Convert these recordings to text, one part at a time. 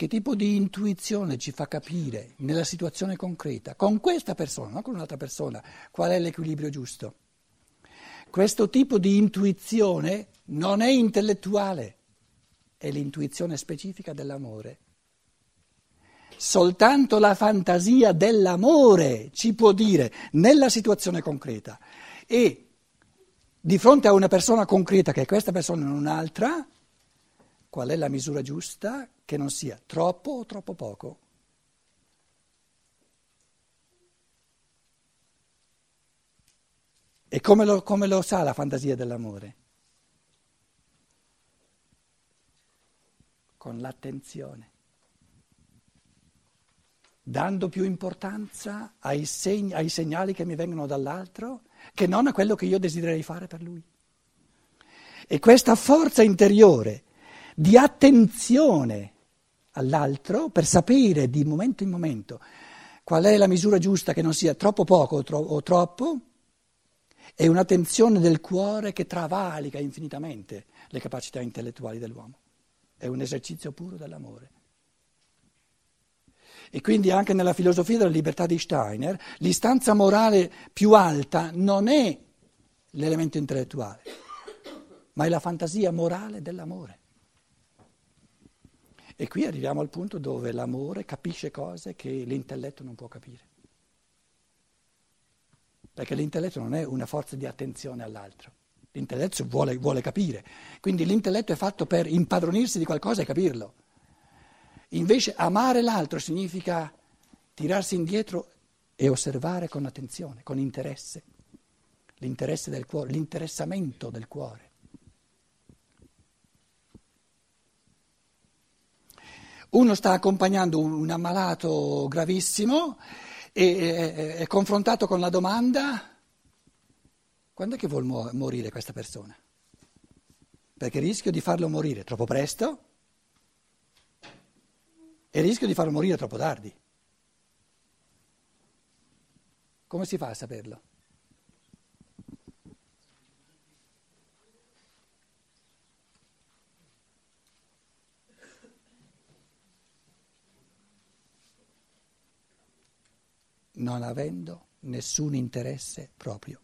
che tipo di intuizione ci fa capire nella situazione concreta, con questa persona, non con un'altra persona, qual è l'equilibrio giusto. Questo tipo di intuizione non è intellettuale, è l'intuizione specifica dell'amore. Soltanto la fantasia dell'amore ci può dire nella situazione concreta e di fronte a una persona concreta che è questa persona e non un'altra, qual è la misura giusta che non sia troppo o troppo poco. E come lo sa la fantasia dell'amore? Con l'attenzione, dando più importanza ai segnali che mi vengono dall'altro che non a quello che io desidererei fare per lui. E questa forza interiore di attenzione all'altro per sapere di momento in momento qual è la misura giusta che non sia troppo poco o troppo, è un'attenzione del cuore che travalica infinitamente le capacità intellettuali dell'uomo. È un esercizio puro dell'amore. E quindi anche nella filosofia della libertà di Steiner, l'istanza morale più alta non è l'elemento intellettuale, ma è la fantasia morale dell'amore. E qui arriviamo al punto dove l'amore capisce cose che l'intelletto non può capire. Perché l'intelletto non è una forza di attenzione all'altro, l'intelletto vuole capire. Quindi l'intelletto è fatto per impadronirsi di qualcosa e capirlo. Invece amare l'altro significa tirarsi indietro e osservare con attenzione, con interesse, l'interesse del cuore, l'interessamento del cuore. Uno sta accompagnando un ammalato gravissimo e è confrontato con la domanda: quando è che vuol morire questa persona? Perché rischio di farlo morire troppo presto e rischio di farlo morire troppo tardi. Come si fa a saperlo? Non avendo nessun interesse proprio.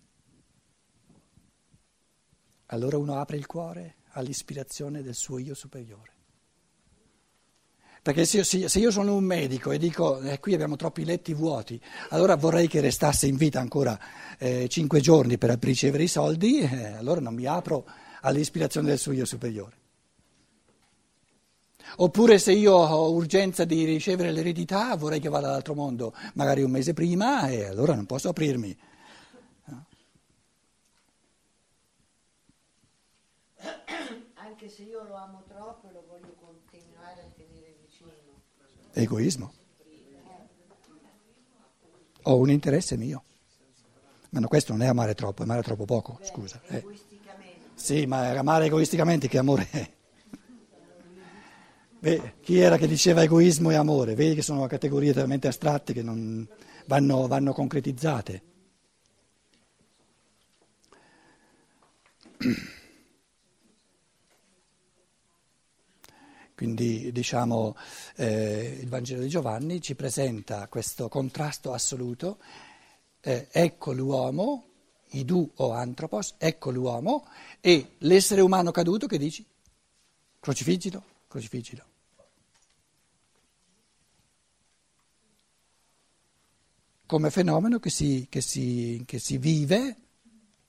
Allora uno apre il cuore all'ispirazione del suo io superiore. Perché se io sono un medico e dico qui abbiamo troppi letti vuoti, allora vorrei che restasse in vita ancora 5 giorni per ricevere i soldi, allora non mi apro all'ispirazione del suo io superiore. Oppure se io ho urgenza di ricevere l'eredità, vorrei che vada all'altro mondo, magari un mese prima, e allora non posso aprirmi. Anche se io lo amo troppo e lo voglio continuare a tenere vicino. Egoismo. Ho un interesse mio. Ma no, questo non è amare troppo, è amare troppo poco, scusa. Egoisticamente. Sì, ma amare egoisticamente che amore è? Beh, chi era che diceva egoismo e amore? Vedi che sono categorie talmente astratte che non vanno concretizzate. Quindi, diciamo, il Vangelo di Giovanni ci presenta questo contrasto assoluto. Ecco l'uomo, idu o anthropos, ecco l'uomo, e l'essere umano caduto che dici? Crocifiggilo. Crocifiggilo. Come fenomeno che si vive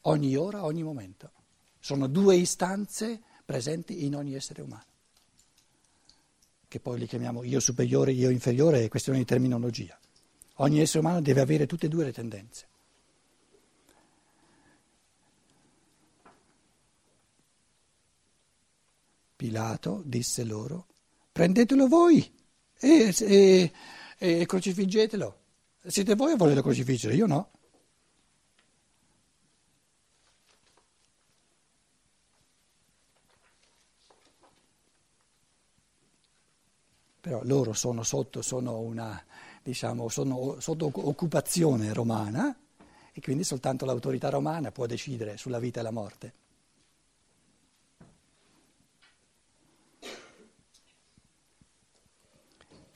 ogni ora, ogni momento. Sono 2 istanze presenti in ogni essere umano, che poi li chiamiamo io superiore, io inferiore, è questione di terminologia. Ogni essere umano deve avere tutte e 2 le tendenze. Pilato disse loro: prendetelo voi e crocifiggetelo. Siete voi a volerlo crocifiggere, io no. Però loro sono sotto occupazione romana e quindi soltanto l'autorità romana può decidere sulla vita e la morte.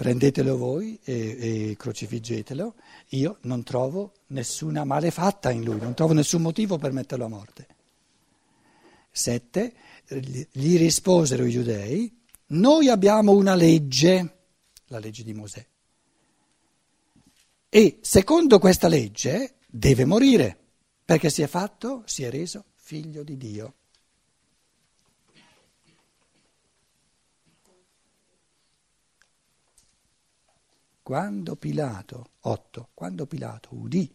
prendetelo voi e crocifiggetelo, io non trovo nessuna malefatta in lui, non trovo nessun motivo per metterlo a morte. 7. Gli risposero i giudei, noi abbiamo una legge, la legge di Mosè, e secondo questa legge deve morire, perché si è reso figlio di Dio. Quando Pilato udì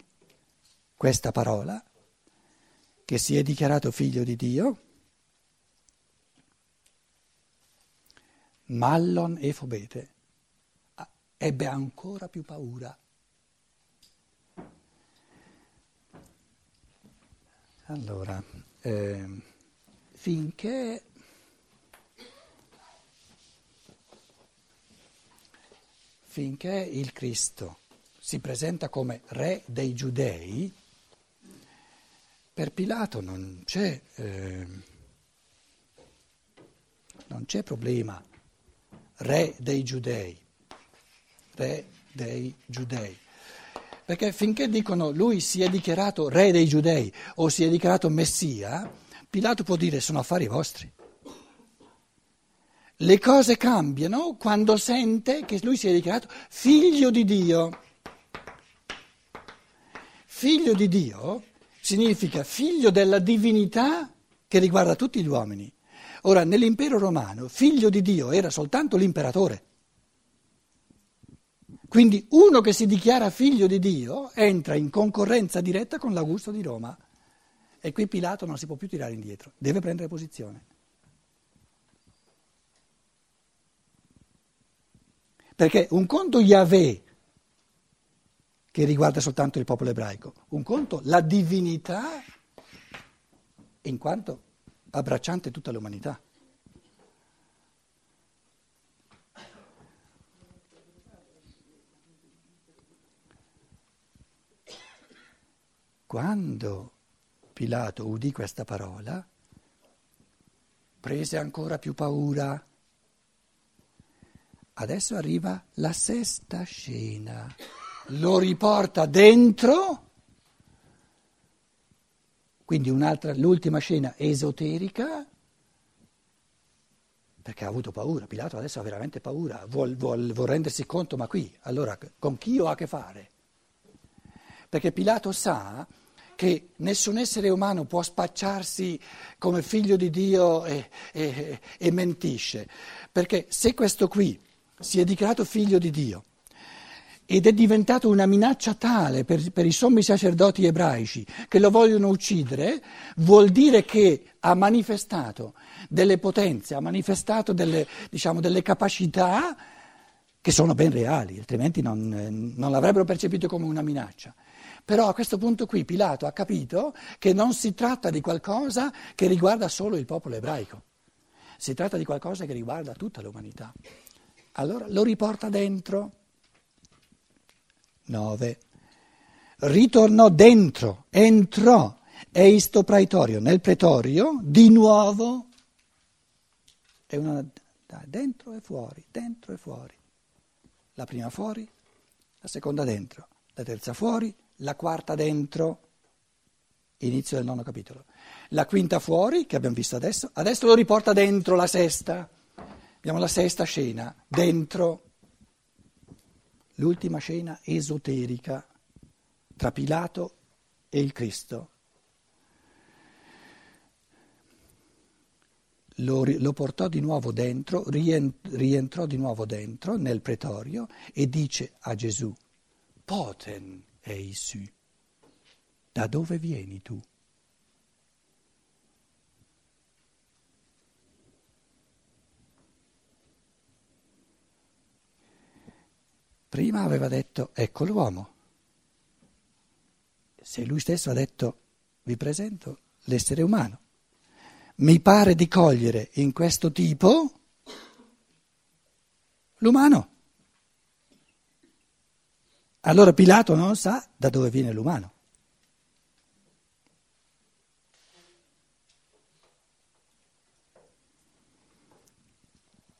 questa parola, che si è dichiarato figlio di Dio, Mallon e Fobete ebbe ancora più paura. Allora, finché il Cristo si presenta come re dei giudei, per Pilato non c'è problema, re dei giudei, perché finché dicono lui si è dichiarato re dei giudei o si è dichiarato messia, Pilato può dire sono affari vostri. Le cose cambiano quando sente che lui si è dichiarato figlio di Dio. Figlio di Dio significa figlio della divinità che riguarda tutti gli uomini. Ora, nell'impero romano, figlio di Dio era soltanto l'imperatore. Quindi uno che si dichiara figlio di Dio entra in concorrenza diretta con l'Augusto di Roma. E qui Pilato non si può più tirare indietro, deve prendere posizione. Perché un conto Yahvé, che riguarda soltanto il popolo ebraico, un conto la divinità, in quanto abbracciante tutta l'umanità. Quando Pilato udì questa parola, prese ancora più paura. Adesso arriva la sesta scena, lo riporta dentro, quindi l'ultima scena esoterica, perché ha avuto paura, Pilato adesso ha veramente paura, vuol rendersi conto, ma qui, allora con chi ho a che fare? Perché Pilato sa che nessun essere umano può spacciarsi come figlio di Dio e mentisce, perché se questo qui si è dichiarato figlio di Dio ed è diventato una minaccia tale per i sommi sacerdoti ebraici che lo vogliono uccidere, vuol dire che ha manifestato delle potenze, ha manifestato delle capacità che sono ben reali, altrimenti non l'avrebbero percepito come una minaccia. Però a questo punto qui Pilato ha capito che non si tratta di qualcosa che riguarda solo il popolo ebraico, si tratta di qualcosa che riguarda tutta l'umanità. Allora lo riporta dentro. 9. Ritornò dentro, entrò, eisto praetorio, nel pretorio, di nuovo. È una dentro e fuori. La prima fuori, la seconda dentro, la terza fuori, la quarta dentro. Inizio del 9 capitolo. La quinta fuori, che abbiamo visto adesso lo riporta dentro, la sesta. Abbiamo la sesta scena, dentro, l'ultima scena esoterica tra Pilato e il Cristo. Lo portò di nuovo dentro, rientrò di nuovo dentro nel pretorio e dice a Gesù, Poten eisü, da dove vieni tu? Prima aveva detto, ecco l'uomo. Se lui stesso ha detto, vi presento l'essere umano. Mi pare di cogliere in questo tipo l'umano. Allora Pilato non sa da dove viene l'umano.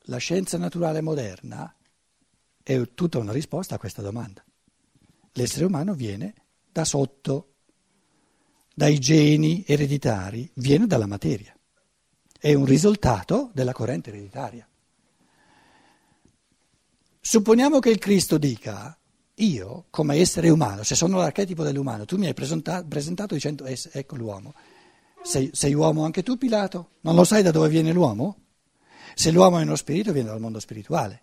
La scienza naturale moderna È tutta una risposta a questa domanda. L'essere umano viene da sotto, dai geni ereditari, viene dalla materia. È un risultato della corrente ereditaria. Supponiamo che il Cristo dica, io come essere umano, se sono l'archetipo dell'umano, tu mi hai presentato dicendo ecco l'uomo, sei uomo anche tu Pilato? Non lo sai da dove viene l'uomo? Se l'uomo è uno spirito viene dal mondo spirituale.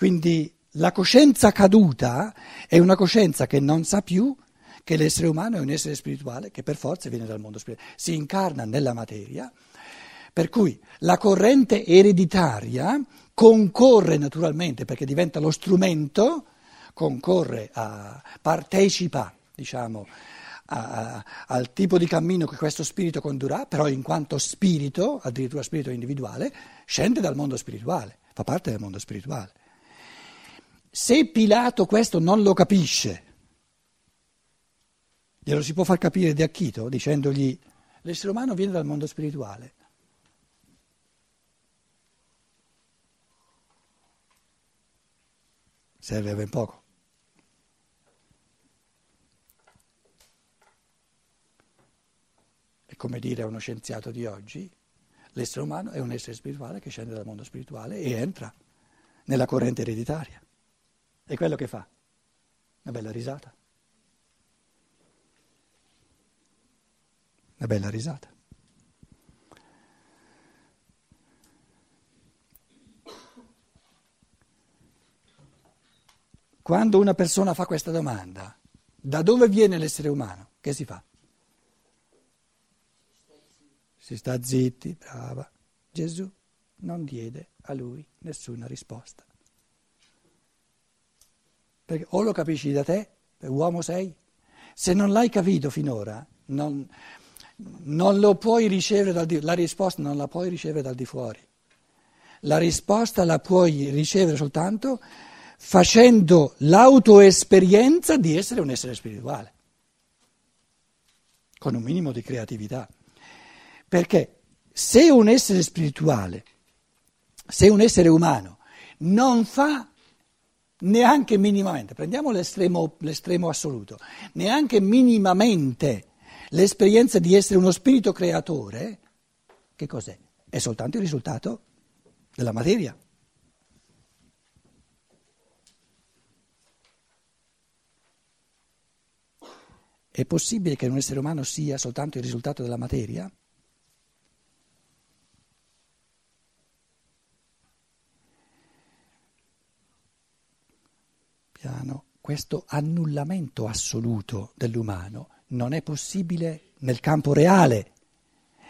Quindi la coscienza caduta è una coscienza che non sa più che l'essere umano è un essere spirituale che per forza viene dal mondo spirituale, si incarna nella materia. Per cui la corrente ereditaria concorre naturalmente, perché diventa lo strumento, partecipa, diciamo, al tipo di cammino che questo spirito condurrà, però in quanto spirito, addirittura spirito individuale, scende dal mondo spirituale, fa parte del mondo spirituale. Se Pilato questo non lo capisce, glielo si può far capire di Acchito dicendogli l'essere umano viene dal mondo spirituale. Serve ben poco. È come dire a uno scienziato di oggi, l'essere umano è un essere spirituale che scende dal mondo spirituale e entra nella corrente ereditaria. E quello che fa? Una bella risata. Una bella risata. Quando una persona fa questa domanda, da dove viene l'essere umano? Che si fa? Si sta zitti, brava. Gesù non diede a lui nessuna risposta. Perché o lo capisci da te, uomo sei, se non l'hai capito finora, non lo puoi ricevere la risposta non la puoi ricevere dal di fuori. La risposta la puoi ricevere soltanto facendo l'autoesperienza di essere un essere spirituale, con un minimo di creatività. Perché se un essere spirituale, se un essere umano non fa neanche minimamente, prendiamo l'estremo assoluto, neanche minimamente l'esperienza di essere uno spirito creatore, che cos'è? È soltanto il risultato della materia. È possibile che un essere umano sia soltanto il risultato della materia? Piano, questo annullamento assoluto dell'umano non è possibile nel campo reale,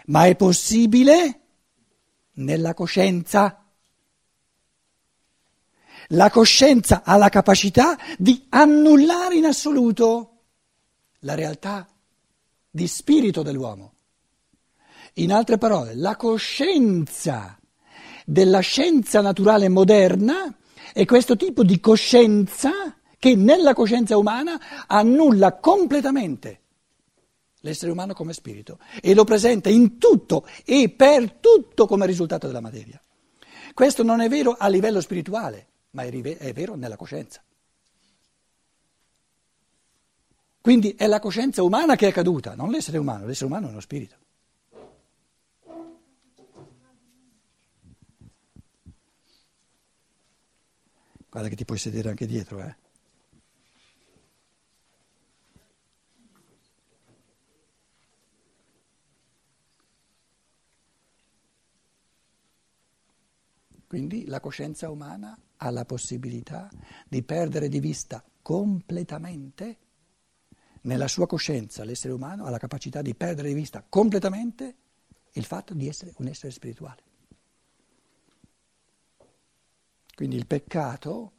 ma è possibile nella coscienza. La coscienza ha la capacità di annullare in assoluto la realtà di spirito dell'uomo. In altre parole, la coscienza della scienza naturale moderna è questo tipo di coscienza che nella coscienza umana annulla completamente l'essere umano come spirito e lo presenta in tutto e per tutto come risultato della materia. Questo non è vero a livello spirituale, ma è vero nella coscienza. Quindi è la coscienza umana che è caduta, non l'essere umano. L'essere umano è uno spirito. Guarda che ti puoi sedere anche dietro, eh? Quindi la coscienza umana ha la possibilità di perdere di vista completamente. Nella sua coscienza l'essere umano ha la capacità di perdere di vista completamente il fatto di essere un essere spirituale. Quindi il peccato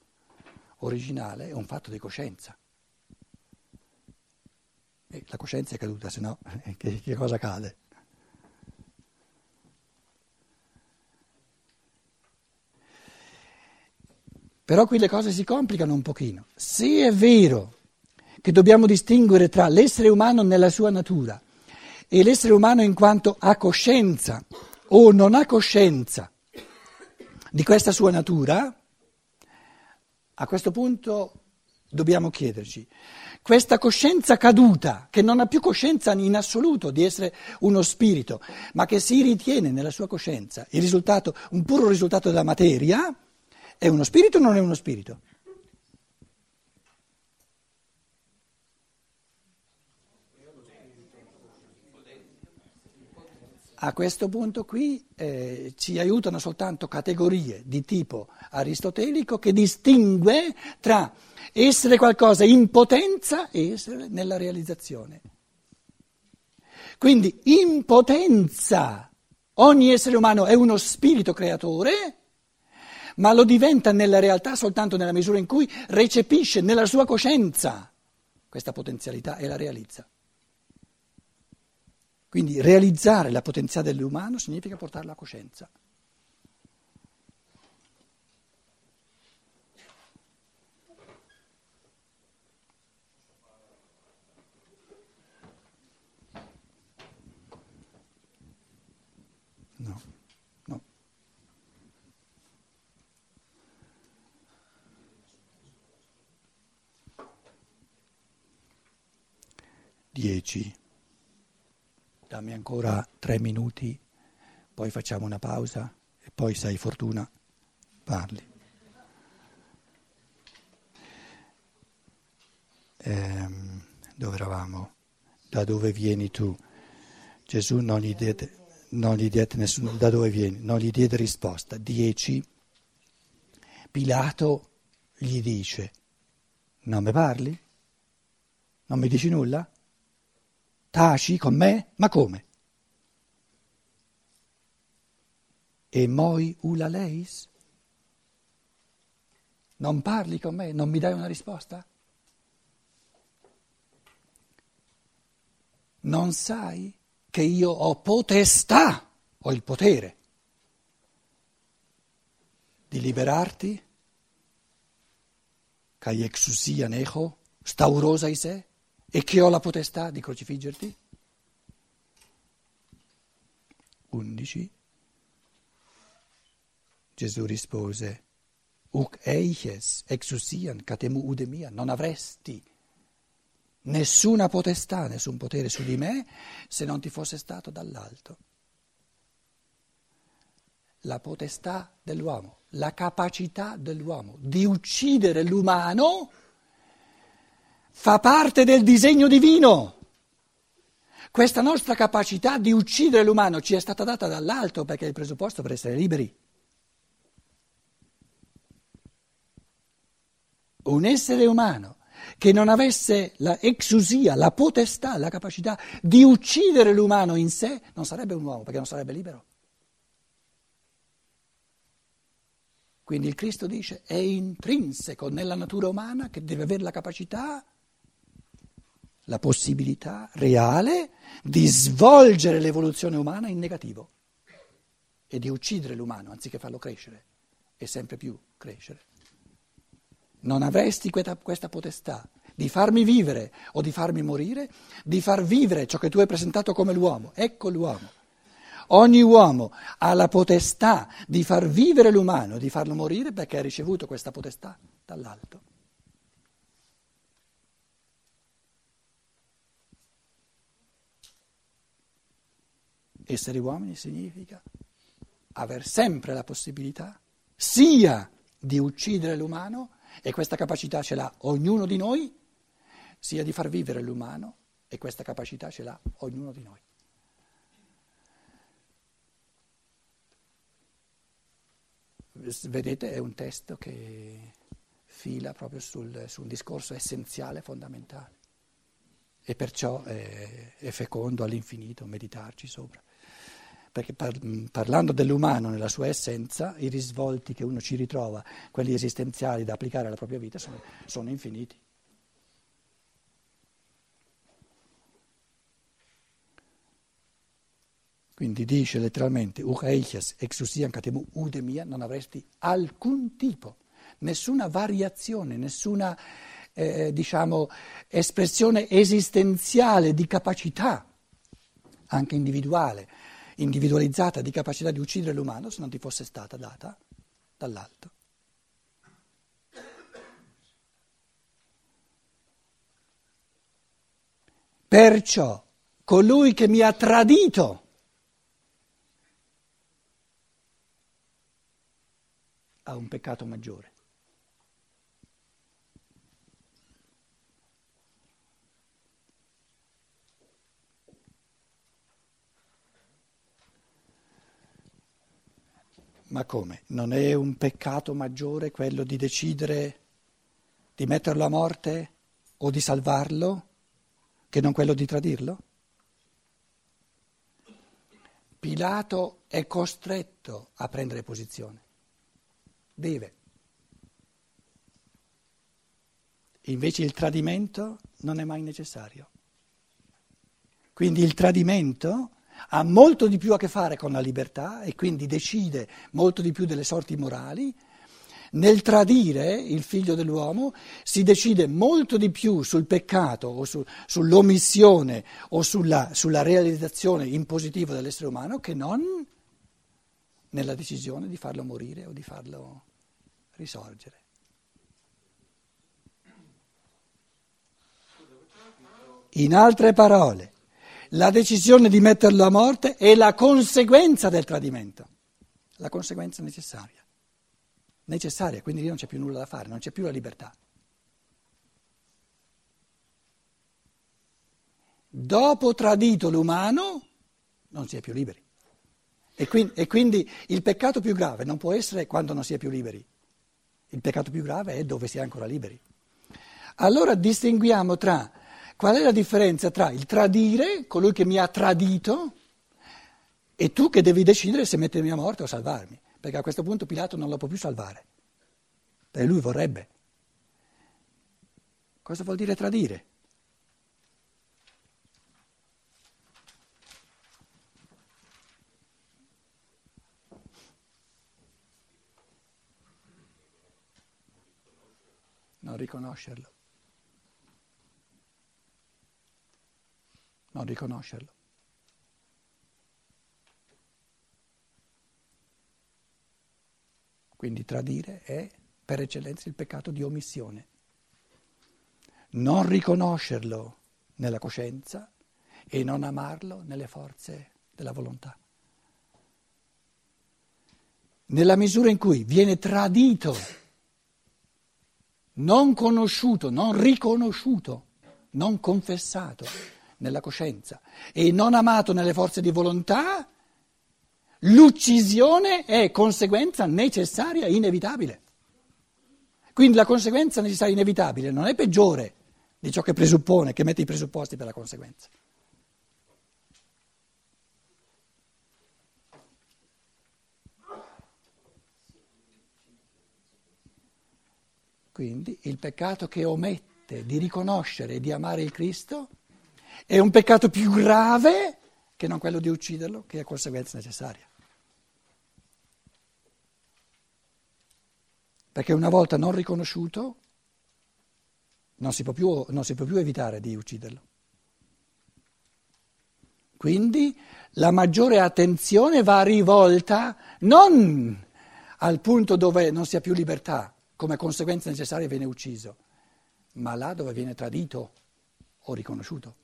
originale è un fatto di coscienza. E la coscienza è caduta, se no che cosa cade? Però qui le cose si complicano un pochino. Se è vero che dobbiamo distinguere tra l'essere umano nella sua natura e l'essere umano in quanto ha coscienza o non ha coscienza di questa sua natura, a questo punto dobbiamo chiederci, questa coscienza caduta, che non ha più coscienza in assoluto di essere uno spirito, ma che si ritiene nella sua coscienza il risultato, un puro risultato della materia, è uno spirito o non è uno spirito? A questo punto qui ci aiutano soltanto categorie di tipo aristotelico che distingue tra essere qualcosa in potenza e essere nella realizzazione. Quindi in potenza ogni essere umano è uno spirito creatore, ma lo diventa nella realtà soltanto nella misura in cui recepisce nella sua coscienza questa potenzialità e la realizza. Quindi realizzare la potenzialità dell'umano significa portarla a coscienza. No, no. Dieci. Dammi ancora 3 minuti, poi facciamo una pausa e poi, se hai fortuna, parli. Dove eravamo? Da dove vieni tu? Gesù non gli diede nessuno, da dove vieni? Non gli diede risposta. 10. Pilato gli dice, non mi parli? Non mi dici nulla? Taci con me? Ma come? E moi ula leis? Non parli con me? Non mi dai una risposta? Non sai che io ho potestà, ho il potere di liberarti? Kai exousian echo, staurosa i se? E che ho la potestà di crocifiggerti? 11. Gesù rispose, Uc eiches exousian catemu udemia, non avresti nessuna potestà, nessun potere su di me se non ti fosse stato dall'alto. La potestà dell'uomo, la capacità dell'uomo di uccidere l'umano fa parte del disegno divino. Questa nostra capacità di uccidere l'umano ci è stata data dall'alto perché è il presupposto per essere liberi. Un essere umano che non avesse la exousia, la potestà, la capacità di uccidere l'umano in sé, non sarebbe un uomo perché non sarebbe libero. Quindi il Cristo dice è intrinseco nella natura umana che deve avere la capacità, la possibilità reale di svolgere l'evoluzione umana in negativo e di uccidere l'umano anziché farlo crescere e sempre più crescere. Non avresti questa potestà di farmi vivere o di farmi morire, di far vivere ciò che tu hai presentato come l'uomo. Ecco l'uomo. Ogni uomo ha la potestà di far vivere l'umano, di farlo morire perché ha ricevuto questa potestà dall'alto. Essere uomini significa aver sempre la possibilità sia di uccidere l'umano, e questa capacità ce l'ha ognuno di noi, sia di far vivere l'umano, e questa capacità ce l'ha ognuno di noi. Vedete, è un testo che fila proprio su un discorso essenziale, fondamentale, e perciò è fecondo all'infinito meditarci sopra, perché parlando dell'umano nella sua essenza, i risvolti che uno ci ritrova, quelli esistenziali da applicare alla propria vita, sono infiniti. Quindi dice letteralmente, non avresti alcun tipo, nessuna variazione, nessuna espressione esistenziale di capacità, anche individualizzata, di capacità di uccidere l'umano se non ti fosse stata data dall'alto. Perciò colui che mi ha tradito ha un peccato maggiore. Ma come? Non è un peccato maggiore quello di decidere di metterlo a morte o di salvarlo che non quello di tradirlo? Pilato è costretto a prendere posizione. Deve. Invece il tradimento non è mai necessario. Quindi il tradimento ha molto di più a che fare con la libertà e quindi decide molto di più delle sorti morali. Nel tradire il figlio dell'uomo si decide molto di più sul peccato o sull'omissione o sulla realizzazione in positivo dell'essere umano che non nella decisione di farlo morire o di farlo risorgere. In altre parole, la decisione di metterlo a morte è la conseguenza del tradimento, la conseguenza necessaria, quindi lì non c'è più nulla da fare, non c'è più la libertà. Dopo tradito l'umano non si è più liberi e quindi il peccato più grave non può essere quando non si è più liberi, il peccato più grave è dove si è ancora liberi. Allora distinguiamo tra... Qual è la differenza tra il tradire, colui che mi ha tradito, e tu che devi decidere se mettermi a morte o salvarmi? Perché a questo punto Pilato non lo può più salvare, perché lui vorrebbe. Cosa vuol dire tradire? Non riconoscerlo. Non riconoscerlo. Quindi tradire è per eccellenza il peccato di omissione. Non riconoscerlo nella coscienza e non amarlo nelle forze della volontà. Nella misura in cui viene tradito, non conosciuto, non riconosciuto, non confessato nella coscienza e non amato nelle forze di volontà, l'uccisione è conseguenza necessaria e inevitabile. Quindi la conseguenza necessaria e inevitabile non è peggiore di ciò che presuppone, che mette i presupposti per la conseguenza. Quindi il peccato che omette di riconoscere e di amare il Cristo è un peccato più grave che non quello di ucciderlo, che è conseguenza necessaria. Perché una volta non riconosciuto non si può più evitare di ucciderlo. Quindi la maggiore attenzione va rivolta non al punto dove non si ha più libertà, come conseguenza necessaria viene ucciso, ma là dove viene tradito o riconosciuto.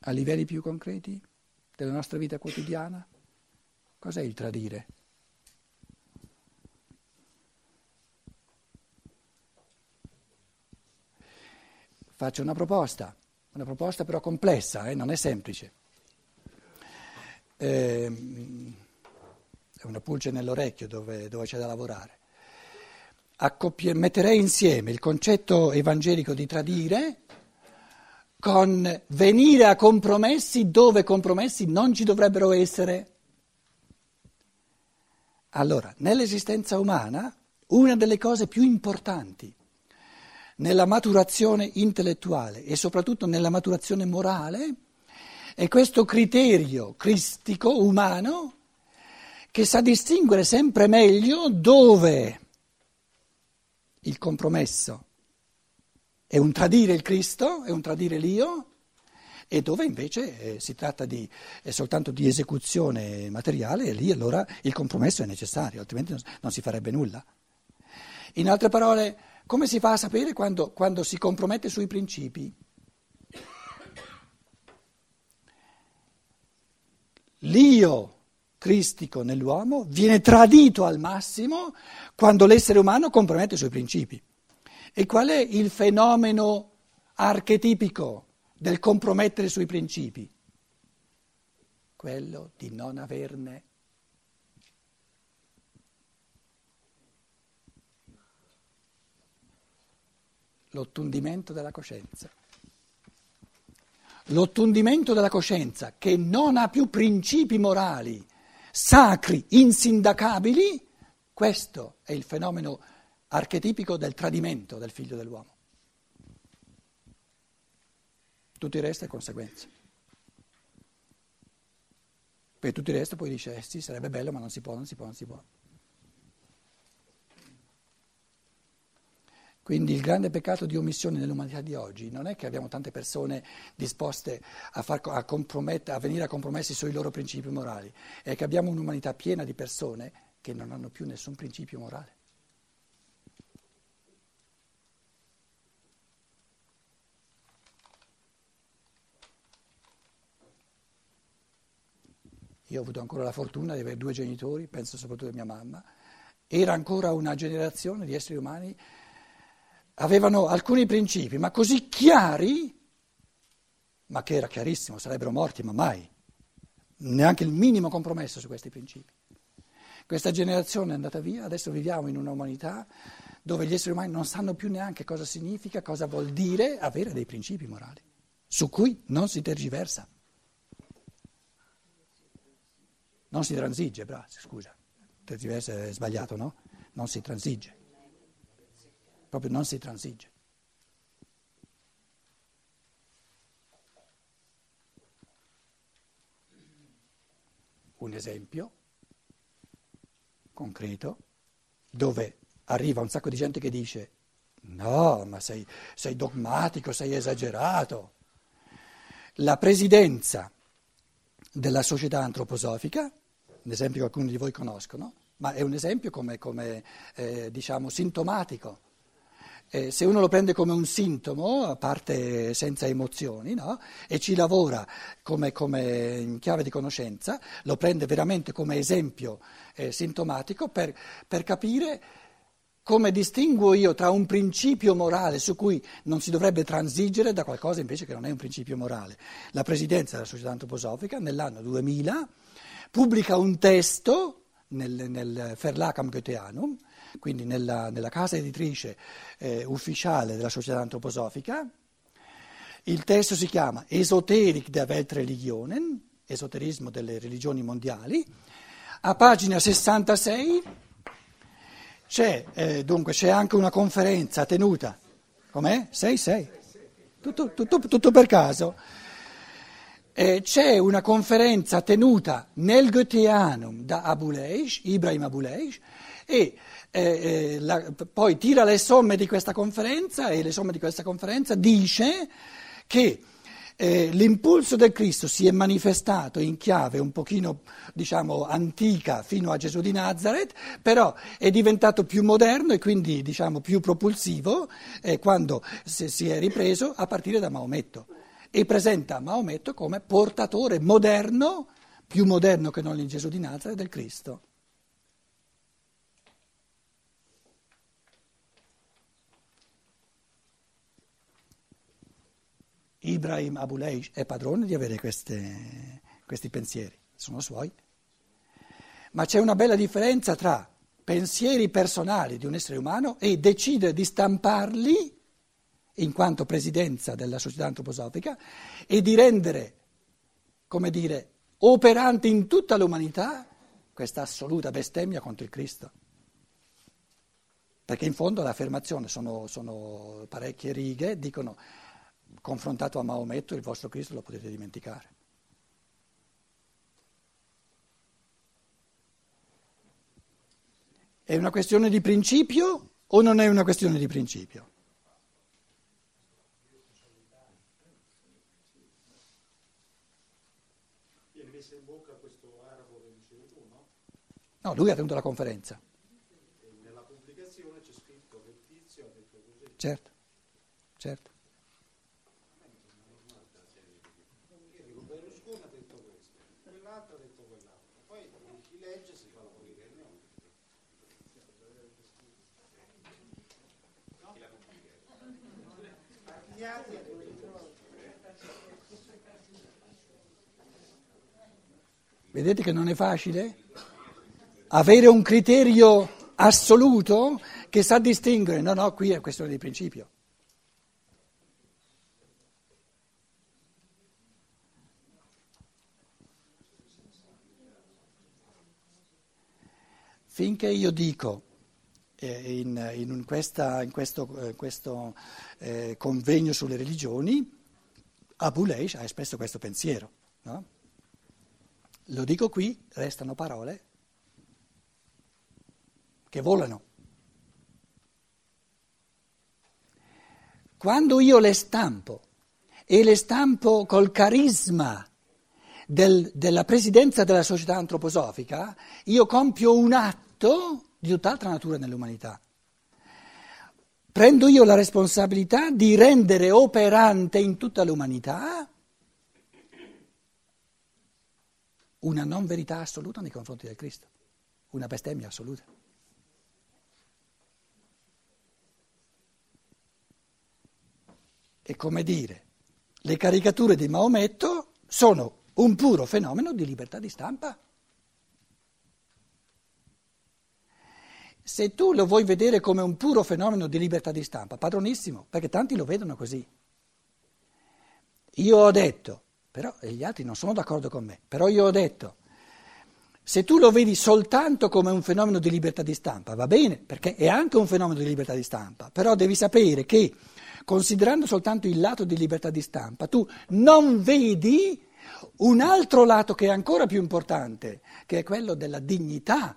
A livelli più concreti della nostra vita quotidiana, cos'è il tradire? Faccio una proposta però complessa, non è semplice. È una pulce nell'orecchio dove c'è da lavorare. Metterei insieme il concetto evangelico di tradire con venire a compromessi dove compromessi non ci dovrebbero essere. Allora, nell'esistenza umana, una delle cose più importanti nella maturazione intellettuale e soprattutto nella maturazione morale è questo criterio cristico umano che sa distinguere sempre meglio dove il compromesso è un tradire il Cristo, è un tradire l'io, e dove invece si tratta di, soltanto di esecuzione materiale, e lì allora il compromesso è necessario, altrimenti non si farebbe nulla. In altre parole, come si fa a sapere quando si compromette sui principi? L'io cristico nell'uomo viene tradito al massimo quando l'essere umano compromette i suoi principi. E qual è il fenomeno archetipico del compromettere sui principi? Quello di non averne. L'ottundimento della coscienza. L'ottundimento della coscienza che non ha più principi morali sacri, insindacabili, questo è il fenomeno archetipico del tradimento del figlio dell'uomo. Tutto il resto è conseguenza. Per tutto il resto poi dice, sì, sarebbe bello, ma non si può. Quindi il grande peccato di omissione nell'umanità di oggi non è che abbiamo tante persone disposte a venire a compromessi sui loro principi morali, è che abbiamo un'umanità piena di persone che non hanno più nessun principio morale. Io ho avuto ancora la fortuna di avere 2 genitori, penso soprattutto a mia mamma, era ancora una generazione di esseri umani. Avevano alcuni principi, ma così chiari, ma che era chiarissimo, sarebbero morti, ma mai, neanche il minimo compromesso su questi principi. Questa generazione è andata via, adesso viviamo in una umanità dove gli esseri umani non sanno più neanche cosa significa, cosa vuol dire avere dei principi morali, su cui non si tergiversa. Non si transige, scusa, tergiversa è sbagliato, no? Non si transige. Proprio non si transige. Un esempio concreto dove arriva un sacco di gente che dice no, ma sei dogmatico, sei esagerato. La presidenza della Società Antroposofica, un esempio che alcuni di voi conoscono, ma è un esempio come sintomatico. Se uno lo prende come un sintomo, a parte senza emozioni, no? E ci lavora come in chiave di conoscenza, lo prende veramente come esempio sintomatico per capire come distinguo io tra un principio morale su cui non si dovrebbe transigere da qualcosa invece che non è un principio morale. La presidenza della Società Antroposofica nell'anno 2000 pubblica un testo nel Verlag Goetheanum, quindi nella casa editrice ufficiale della Società Antroposofica. Il testo si chiama Esoterik der Weltreligionen, esoterismo delle religioni mondiali. A pagina 66 c'è anche una conferenza tenuta, com'è? 6-6, tutto per caso. C'è una conferenza tenuta nel Goetheanum da Abouleish, Ibrahim Abouleish, e poi tira le somme di questa conferenza e le somme di questa conferenza dice che l'impulso del Cristo si è manifestato in chiave un pochino antica fino a Gesù di Nazareth, però è diventato più moderno e quindi più propulsivo quando si è ripreso a partire da Maometto, e presenta Maometto come portatore moderno, più moderno che non il Gesù di Nazareth, del Cristo. Ibrahim Abouleish è padrone di avere questi pensieri, sono suoi. Ma c'è una bella differenza tra pensieri personali di un essere umano e decidere di stamparli in quanto presidenza della Società Antroposofica e di rendere, operante in tutta l'umanità questa assoluta bestemmia contro il Cristo. Perché in fondo l'affermazione sono parecchie righe, dicono: confrontato a Maometto, il vostro Cristo lo potete dimenticare. È una questione di principio o non è una questione di principio? messo in bocca questo arabo che dicevi tu, no? No, lui ha tenuto la conferenza. E nella pubblicazione c'è scritto che il tizio ha detto così. Certo, certo. Io dico, Berlusconi ha detto questo, quell'altro ha detto quell'altro. Poi chi legge si fa la politica. No? Chi la pubblica? Vedete che non è facile avere un criterio assoluto che sa distinguere. No, no, qui è questione di principio. Finché io dico in questo convegno sulle religioni, Abouleish ha espresso questo pensiero, no? Lo dico qui, restano parole che volano. Quando io le stampo, e le stampo col carisma della presidenza della Società Antroposofica, io compio un atto di tutt'altra natura nell'umanità. Prendo io la responsabilità di rendere operante in tutta l'umanità una non verità assoluta nei confronti del Cristo, una bestemmia assoluta. E come dire, le caricature di Maometto sono un puro fenomeno di libertà di stampa. Se tu lo vuoi vedere come un puro fenomeno di libertà di stampa, padronissimo, perché tanti lo vedono così. Io ho detto, però gli altri non sono d'accordo con me, però io ho detto, se tu lo vedi soltanto come un fenomeno di libertà di stampa, va bene, perché è anche un fenomeno di libertà di stampa, però devi sapere che, considerando soltanto il lato di libertà di stampa, tu non vedi un altro lato che è ancora più importante, che è quello della dignità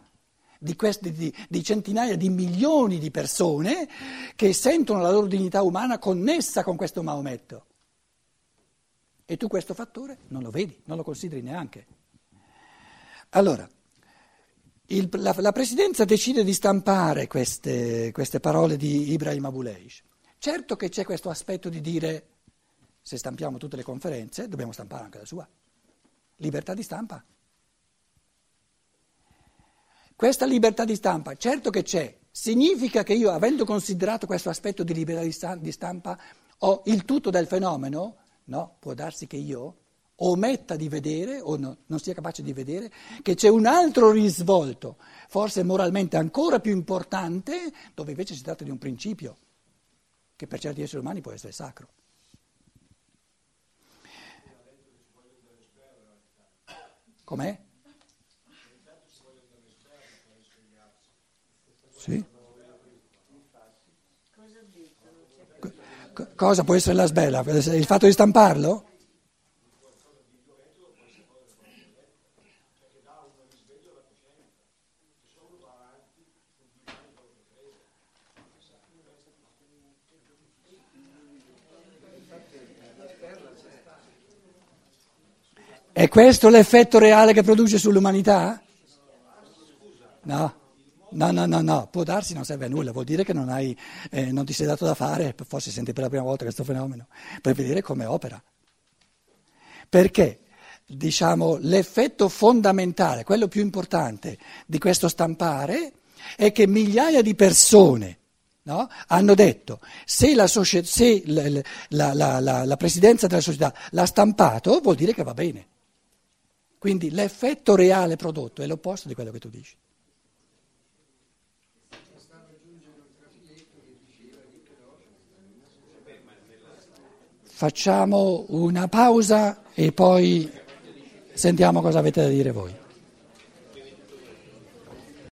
di centinaia di milioni di persone che sentono la loro dignità umana connessa con questo Maometto. E tu questo fattore non lo vedi, non lo consideri neanche. Allora, la Presidenza decide di stampare queste parole di Ibrahim Abouleish. Certo che c'è questo aspetto di dire, se stampiamo tutte le conferenze, dobbiamo stampare anche la sua. Libertà di stampa. Questa libertà di stampa, certo che c'è, significa che io, avendo considerato questo aspetto di libertà di stampa, ho il tutto del fenomeno? No, può darsi che io ometta di vedere o non sia capace di vedere che c'è un altro risvolto, forse moralmente ancora più importante, dove invece si tratta di un principio che per certi esseri umani può essere sacro. Com'è? Sì. Cosa può essere la sberla? Il fatto di stamparlo? È questo l'effetto reale che produce sull'umanità? No. No, può darsi non serve a nulla, vuol dire che non ti sei dato da fare, forse senti per la prima volta questo fenomeno, per vedere come opera. Perché, diciamo, l'effetto fondamentale, quello più importante di questo stampare è che migliaia di persone, no, hanno detto, se la presidenza della società l'ha stampato, vuol dire che va bene. Quindi l'effetto reale prodotto è l'opposto di quello che tu dici. Facciamo una pausa e poi sentiamo cosa avete da dire voi.